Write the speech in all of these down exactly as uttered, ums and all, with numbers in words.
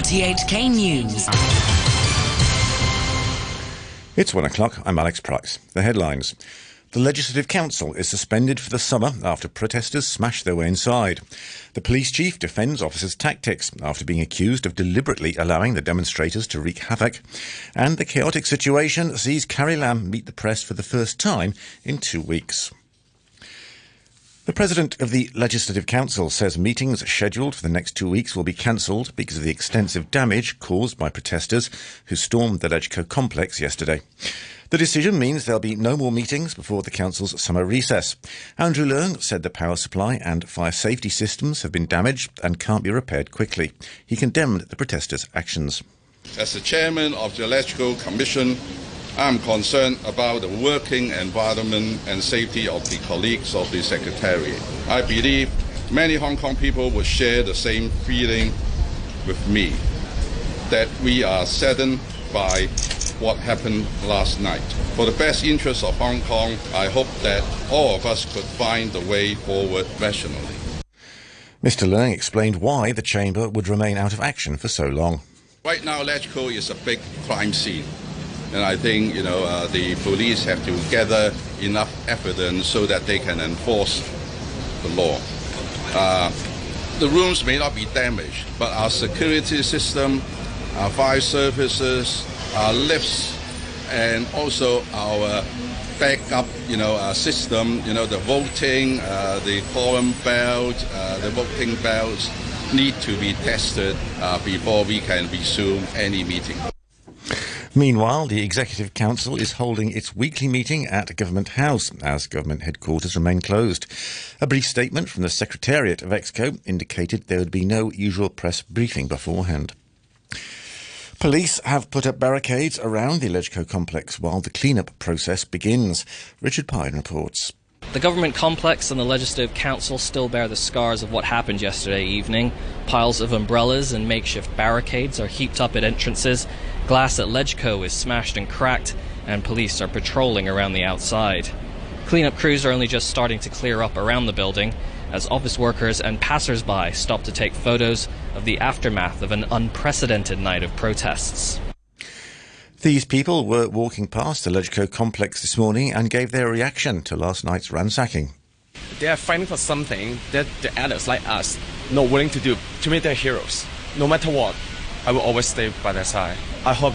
R T H K News. It's one o'clock. I'm Alex Price. The headlines. The Legislative Council is suspended for the summer after protesters smashed their way inside. The police chief defends officers' tactics after being accused of deliberately allowing the demonstrators to wreak havoc. And the chaotic situation sees Carrie Lam meet the press for the first time in two weeks. The President of the Legislative Council says meetings scheduled for the next two weeks will be cancelled because of the extensive damage caused by protesters who stormed the LegCo complex yesterday. The decision means there'll be no more meetings before the Council's summer recess. Andrew Leung said the power supply and fire safety systems have been damaged and can't be repaired quickly. He condemned the protesters' actions. As the Chairman of the LegCo Commission, I'm concerned about the working environment and safety of the colleagues of the Secretariat. I believe many Hong Kong people will share the same feeling with me, that we are saddened by what happened last night. For the best interests of Hong Kong, I hope that all of us could find a way forward rationally. Mister Leung explained why the Chamber would remain out of action for so long. Right now, LegCo is a big crime scene. And I think, you know, uh, the police have to gather enough evidence so that they can enforce the law. Uh, the rooms may not be damaged, but our security system, our fire services, our lifts, and also our backup, you know, our system, you know, the voting, uh, the quorum belt, uh, the voting belts need to be tested uh, before we can resume any meeting. Meanwhile, the Executive Council is holding its weekly meeting at Government House as government headquarters remain closed. A brief statement from the Secretariat of ExCo indicated there would be no usual press briefing beforehand. Police have put up barricades around the LegCo complex while the clean-up process begins. Richard Pine reports. The government complex and the Legislative Council still bear the scars of what happened yesterday evening. Piles of umbrellas and makeshift barricades are heaped up at entrances. Glass at LegCo is smashed and cracked, and police are patrolling around the outside. Cleanup crews are only just starting to clear up around the building, as office workers and passers-by stop to take photos of the aftermath of an unprecedented night of protests. These people were walking past the LegCo complex this morning and gave their reaction to last night's ransacking. They are fighting for something that the adults like us not willing to do. To me, they're heroes. No matter what, I will always stay by their side. I hope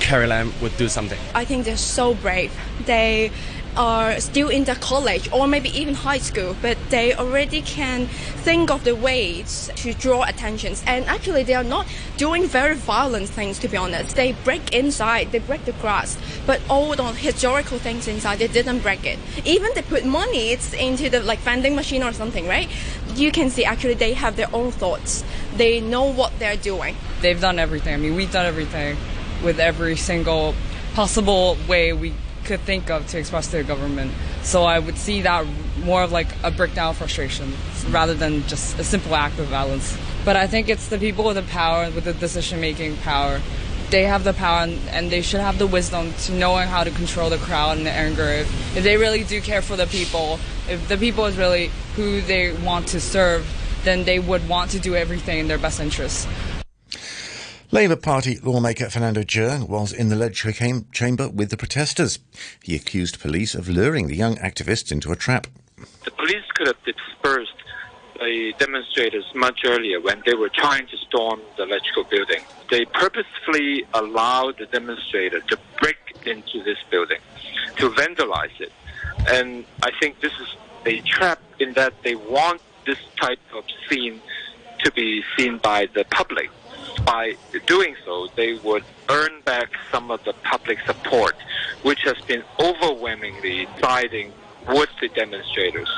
Carrie Lam would do something. I think they're so brave. They are still in the college or maybe even high school, but they already can think of the ways to draw attention. And actually, they are not doing very violent things, to be honest. They break inside, they break the glass, but all the historical things inside, they didn't break it. Even they put money it's into the like vending machine or something, right? You can see actually they have their own thoughts. They know what they're doing. They've done everything. I mean, we've done everything with every single possible way we could think of to express their government. So I would see that more of like a breakdown of frustration rather than just a simple act of violence. But I think it's the people with the power, with the decision-making power. They have the power and, and they should have the wisdom to knowing how to control the crowd and the anger. If, if they really do care for the people, if the people is really who they want to serve, then they would want to do everything in their best interest. Labour Party lawmaker Fernando Cheung was in the LegCo chamber with the protesters. He accused police of luring the young activists into a trap. The police could have dispersed the demonstrators much earlier when they were trying to storm the LegCo building. They purposefully allowed the demonstrators to break into this building, to vandalise it. And I think this is a trap in that they want this type of scene to be seen by the public. By doing so, they would earn back some of the public support, which has been overwhelmingly siding with the demonstrators.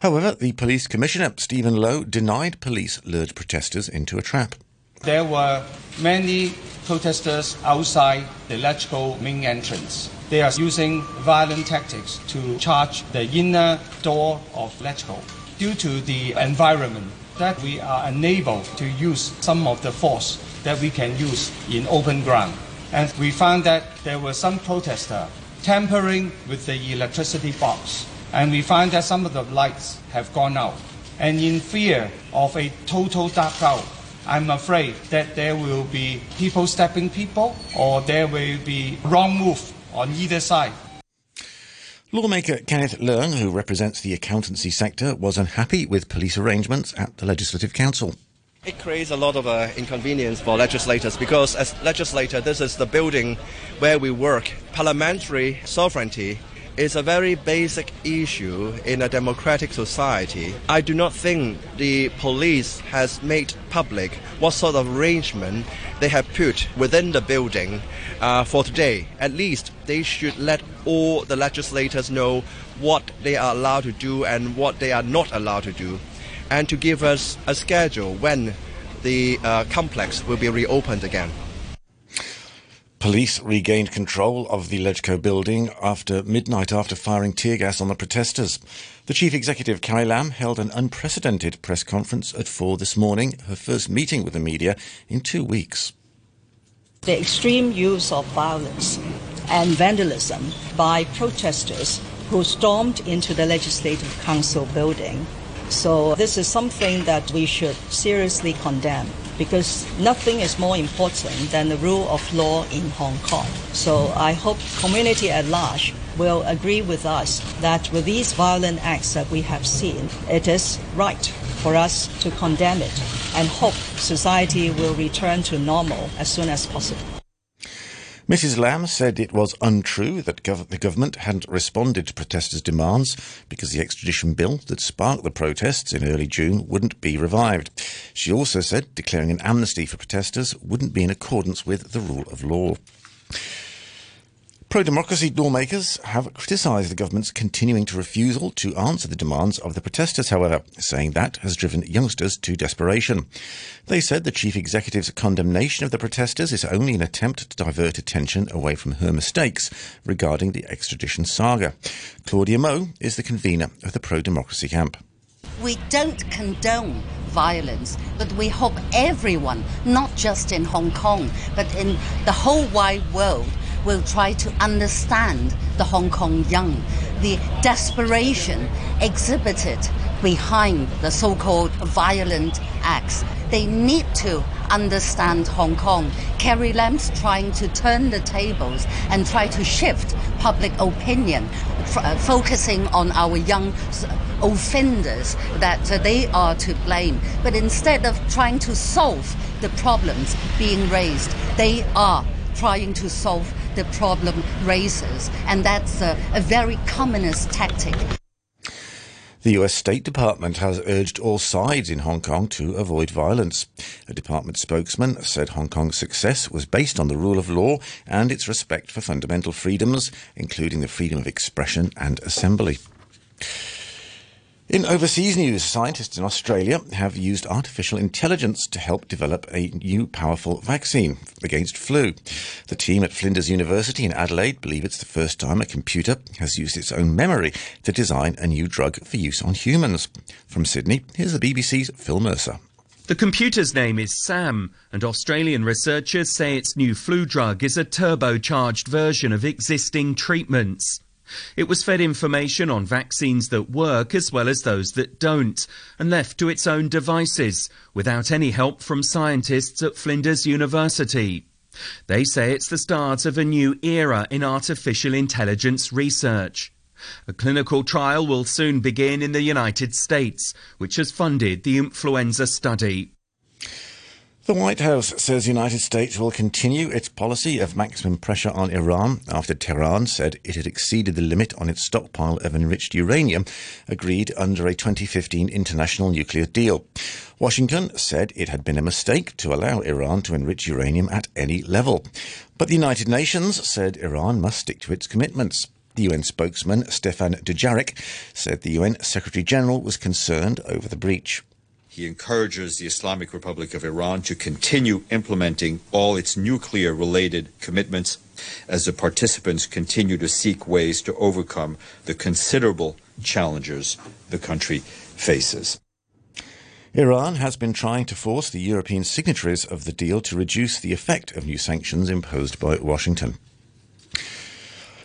However, the police commissioner, Stephen Lowe, denied police lured protesters into a trap. There were many protesters outside the LegCo main entrance. They are using violent tactics to charge the inner door of LegCo. Due to the environment, that we are unable to use some of the force that we can use in open ground. And we found that there were some protesters tampering with the electricity box. And we find that some of the lights have gone out. And in fear of a total dark out, I'm afraid that there will be people stepping people, or there will be wrong move on either side. Lawmaker Kenneth Leung, who represents the accountancy sector, was unhappy with police arrangements at the Legislative Council. It creates a lot of uh, inconvenience for legislators because, as legislators, this is the building where we work. Parliamentary sovereignty is a very basic issue in a democratic society. I do not think the police has made public what sort of arrangement they have put within the building uh, for today. At least they should let all the legislators know what they are allowed to do and what they are not allowed to do, and to give us a schedule when the uh, complex will be reopened again. Police regained control of the LegCo building after midnight after firing tear gas on the protesters. The chief executive, Carrie Lam, held an unprecedented press conference at four this morning, her first meeting with the media in two weeks. The extreme use of violence and vandalism by protesters who stormed into the Legislative Council building. So this is something that we should seriously condemn, because nothing is more important than the rule of law in Hong Kong. So I hope community at large will agree with us that with these violent acts that we have seen, it is right for us to condemn it and hope society will return to normal as soon as possible. Missus Lam said it was untrue that gov- the government hadn't responded to protesters' demands because the extradition bill that sparked the protests in early June wouldn't be revived. She also said declaring an amnesty for protesters wouldn't be in accordance with the rule of law. Pro-democracy lawmakers have criticised the government's continuing to refusal to answer the demands of the protesters, however, saying that has driven youngsters to desperation. They said the chief executive's condemnation of the protesters is only an attempt to divert attention away from her mistakes regarding the extradition saga. Claudia Mo is the convener of the pro-democracy camp. We don't condone violence, but we hope everyone, not just in Hong Kong, but in the whole wide world, will try to understand the Hong Kong young, the desperation exhibited behind the so-called violent acts. They need to understand Hong Kong. Carrie Lam's trying to turn the tables and try to shift public opinion, f- uh, focusing on our young offenders, that uh, they are to blame. But instead of trying to solve the problems being raised, they are trying to solve the problem raises, and that's a, a very communist tactic. The U S State Department has urged all sides in Hong Kong to avoid violence. A department spokesman said Hong Kong's success was based on the rule of law and its respect for fundamental freedoms, including the freedom of expression and assembly. In overseas news, scientists in Australia have used artificial intelligence to help develop a new powerful vaccine against flu. The team at Flinders University in Adelaide believe it's the first time a computer has used its own memory to design a new drug for use on humans. From Sydney, here's the B B C's Phil Mercer. The computer's name is SAM, and Australian researchers say its new flu drug is a turbocharged version of existing treatments. It was fed information on vaccines that work as well as those that don't, and left to its own devices, without any help from scientists at Flinders University. They say it's the start of a new era in artificial intelligence research. A clinical trial will soon begin in the United States, which has funded the influenza study. The White House says the United States will continue its policy of maximum pressure on Iran after Tehran said it had exceeded the limit on its stockpile of enriched uranium agreed under a twenty fifteen international nuclear deal. Washington said it had been a mistake to allow Iran to enrich uranium at any level. But the United Nations said Iran must stick to its commitments. The U N spokesman, Stefan Dujarik, said the U N Secretary-General was concerned over the breach. He encourages the Islamic Republic of Iran to continue implementing all its nuclear-related commitments as the participants continue to seek ways to overcome the considerable challenges the country faces. Iran has been trying to force the European signatories of the deal to reduce the effect of new sanctions imposed by Washington.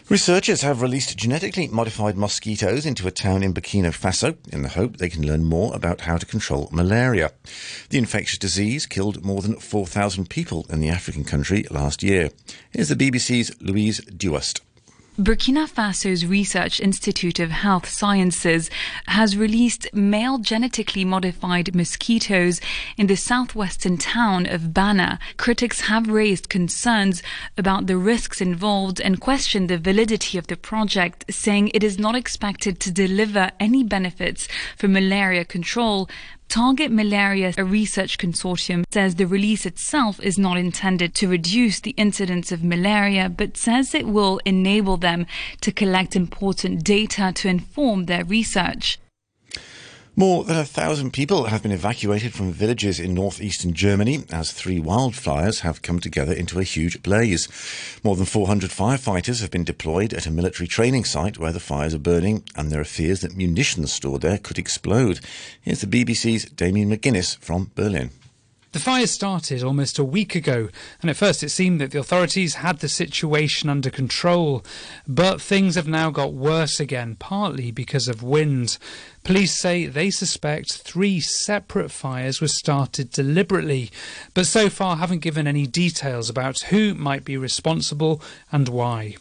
Researchers have released genetically modified mosquitoes into a town in Burkina Faso in the hope they can learn more about how to control malaria. The infectious disease killed more than four thousand people in the African country last year. Here's the B B C's Louise Duast. Burkina Faso's Research Institute of Health Sciences has released male genetically modified mosquitoes in the southwestern town of Bana. Critics have raised concerns about the risks involved and questioned the validity of the project, saying it is not expected to deliver any benefits for malaria control. Target Malaria, a research consortium, says the release itself is not intended to reduce the incidence of malaria, but says it will enable them to collect important data to inform their research. More than a thousand people have been evacuated from villages in northeastern Germany as three wildfires have come together into a huge blaze. More than four hundred firefighters have been deployed at a military training site where the fires are burning, and there are fears that munitions stored there could explode. Here's the B B C's Damien McGuinness from Berlin. The fire started almost a week ago, and at first it seemed that the authorities had the situation under control. But things have now got worse again, partly because of wind. Police say they suspect three separate fires were started deliberately, but so far haven't given any details about who might be responsible and why.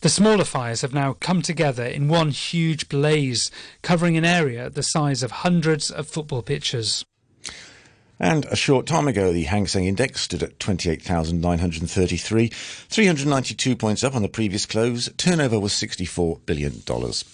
The smaller fires have now come together in one huge blaze, covering an area the size of hundreds of football pitches. And a short time ago, the Hang Seng Index stood at twenty-eight thousand nine hundred thirty-three, three hundred ninety-two points up on the previous close. Turnover was sixty-four billion dollars.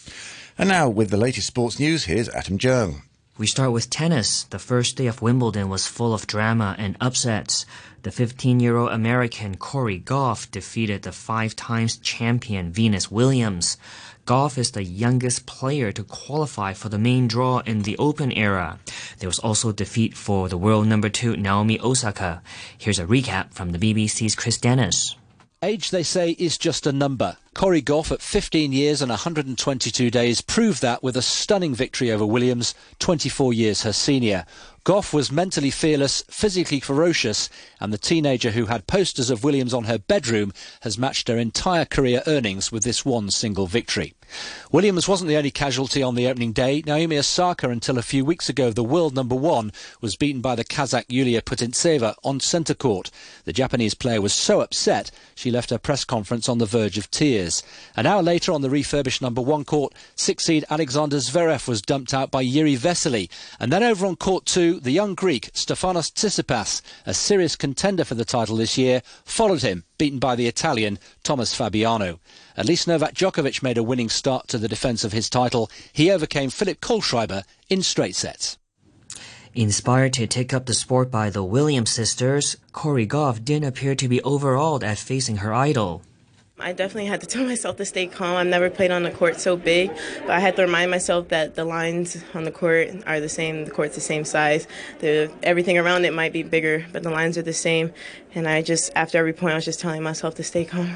And now, with the latest sports news, here's Adam Jones. We start with tennis. The first day of Wimbledon was full of drama and upsets. The fifteen-year-old American Corey Gauff defeated the five-times champion Venus Williams. Gauff is the youngest player to qualify for the main draw in the Open era. There was also defeat for the world number two Naomi Osaka. Here's a recap from the B B C's Chris Dennis. Age, they say, is just a number. Corey Gauff, at fifteen years and one hundred twenty-two days, proved that with a stunning victory over Williams, twenty-four years her senior. Gauff was mentally fearless, physically ferocious, and the teenager who had posters of Williams on her bedroom has matched her entire career earnings with this one single victory. Williams wasn't the only casualty on the opening day. Naomi Osaka, until a few weeks ago the world number one, was beaten by the Kazakh Yulia Putintseva on centre court. The Japanese player was so upset she left her press conference on the verge of tears. An hour later, on the refurbished number one court, six seed Alexander Zverev was dumped out by Yuri Vesely, and then over on court two, the young Greek Stefanos Tsitsipas, a serious contender for the title this year, followed him, beaten by the Italian Thomas Fabiano. At least Novak Djokovic made a winning start to the defence of his title. He overcame Philipp Kohlschreiber in straight sets. Inspired to take up the sport by the Williams sisters, Corey Gauff didn't appear to be overawed at facing her idol. I definitely had to tell myself to stay calm. I've never played on a court so big, but I had to remind myself that the lines on the court are the same, the court's the same size. The, everything around it might be bigger, but the lines are the same. And I just, after every point, I was just telling myself to stay calm.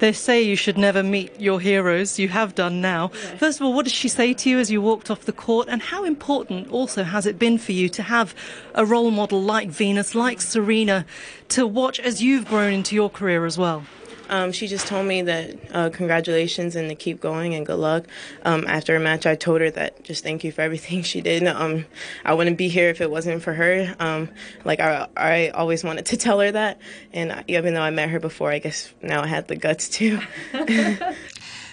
They say you should never meet your heroes. You have done now. First of all, what did she say to you as you walked off the court? And how important also has it been for you to have a role model like Venus, like Serena, to watch as you've grown into your career as well? Um, she just told me that uh, congratulations and to keep going and good luck. Um, after a match, I told her that just thank you for everything she did. Um, I wouldn't be here if it wasn't for her. Um, like I, I always wanted to tell her that. And even though I met her before, I guess now I had the guts to.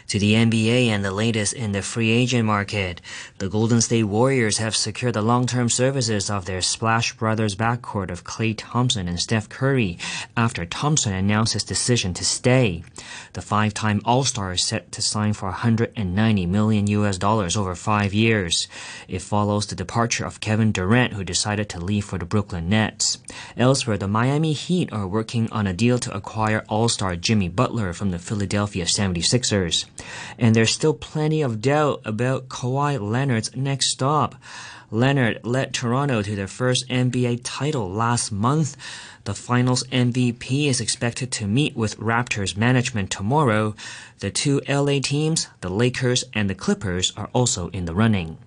To the N B A and the latest in the free agent market. The Golden State Warriors have secured the long-term services of their Splash Brothers backcourt of Klay Thompson and Steph Curry after Thompson announced his decision to stay. The five-time All-Star is set to sign for one hundred ninety million U S dollars over five years. It follows the departure of Kevin Durant, who decided to leave for the Brooklyn Nets. Elsewhere, the Miami Heat are working on a deal to acquire All-Star Jimmy Butler from the Philadelphia seventy-sixers. And there's still plenty of doubt about Kawhi Leonard's next stop. Leonard led Toronto to their first N B A title last month. The finals M V P is expected to meet with Raptors management tomorrow. The two L A teams, the Lakers and the Clippers, are also in the running.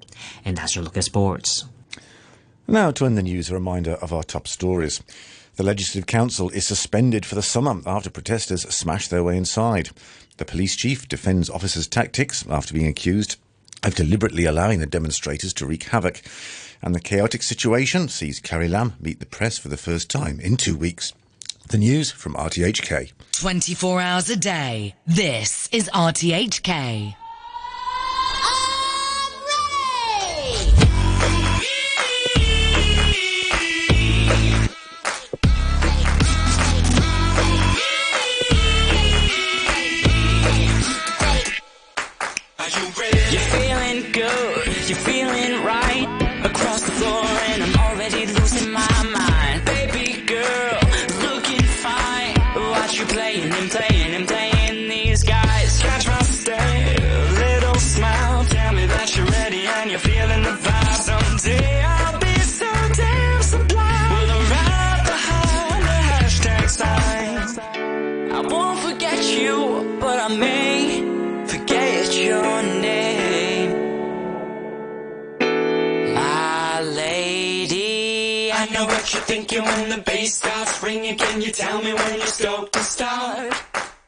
And that's your look at sports. Now to end the news, a reminder of our top stories. The Legislative Council is suspended for the summer after protesters smashed their way inside. The police chief defends officers' tactics after being accused of deliberately allowing the demonstrators to wreak havoc. And the chaotic situation sees Carrie Lam meet the press for the first time in two weeks. The news from R T H K. twenty-four hours a day. This is R T H K. You're thinking when the bass starts ringing, can you tell me when you're stoked to start?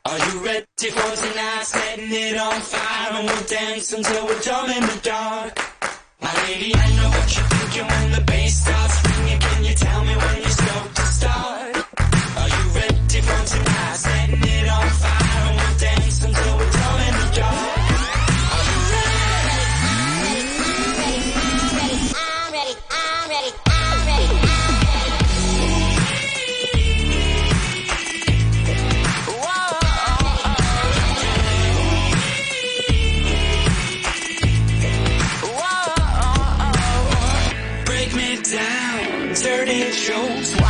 Are you ready for tonight, setting it on fire, and we'll dance until we're dumb in the dark? My lady, I know what you're thinking when the bass starts ringing, can you tell me when you're stoked to start? Are you ready for tonight, setting it on fire, and we'll dance until we're dumb in the dark? Dirty jokes.